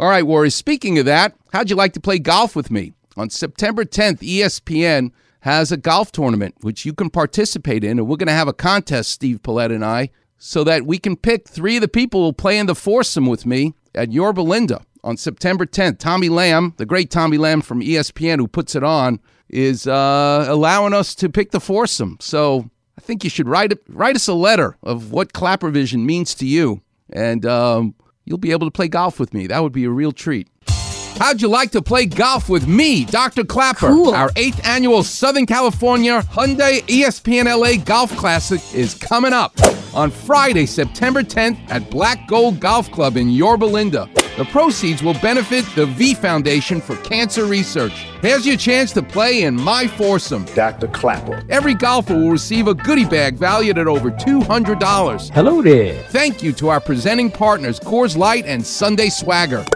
All right, Warriors, speaking of that, how'd you like to play golf with me? On September 10th, ESPN has a golf tournament, which you can participate in, and we're going to have a contest, Steve Pellett and I, so that we can pick three of the people who play in the foursome with me at Yorba Linda on September 10th. Tommy Lamb, the great Tommy Lamb from ESPN who puts it on, is allowing us to pick the foursome. So I think you should write us a letter of what Clappervision means to you, and you'll be able to play golf with me. That would be a real treat. How'd you like to play golf with me, Dr. Clapper? Cool. Our 8th annual Southern California Hyundai ESPN LA Golf Classic is coming up on Friday, September 10th at Black Gold Golf Club in Yorba Linda. The proceeds will benefit the V Foundation for Cancer Research. Here's your chance to play in my foursome. Dr. Clapper. Every golfer will receive a goodie bag valued at over $200. Hello there. Thank you to our presenting partners, Coors Light and Sunday Swagger.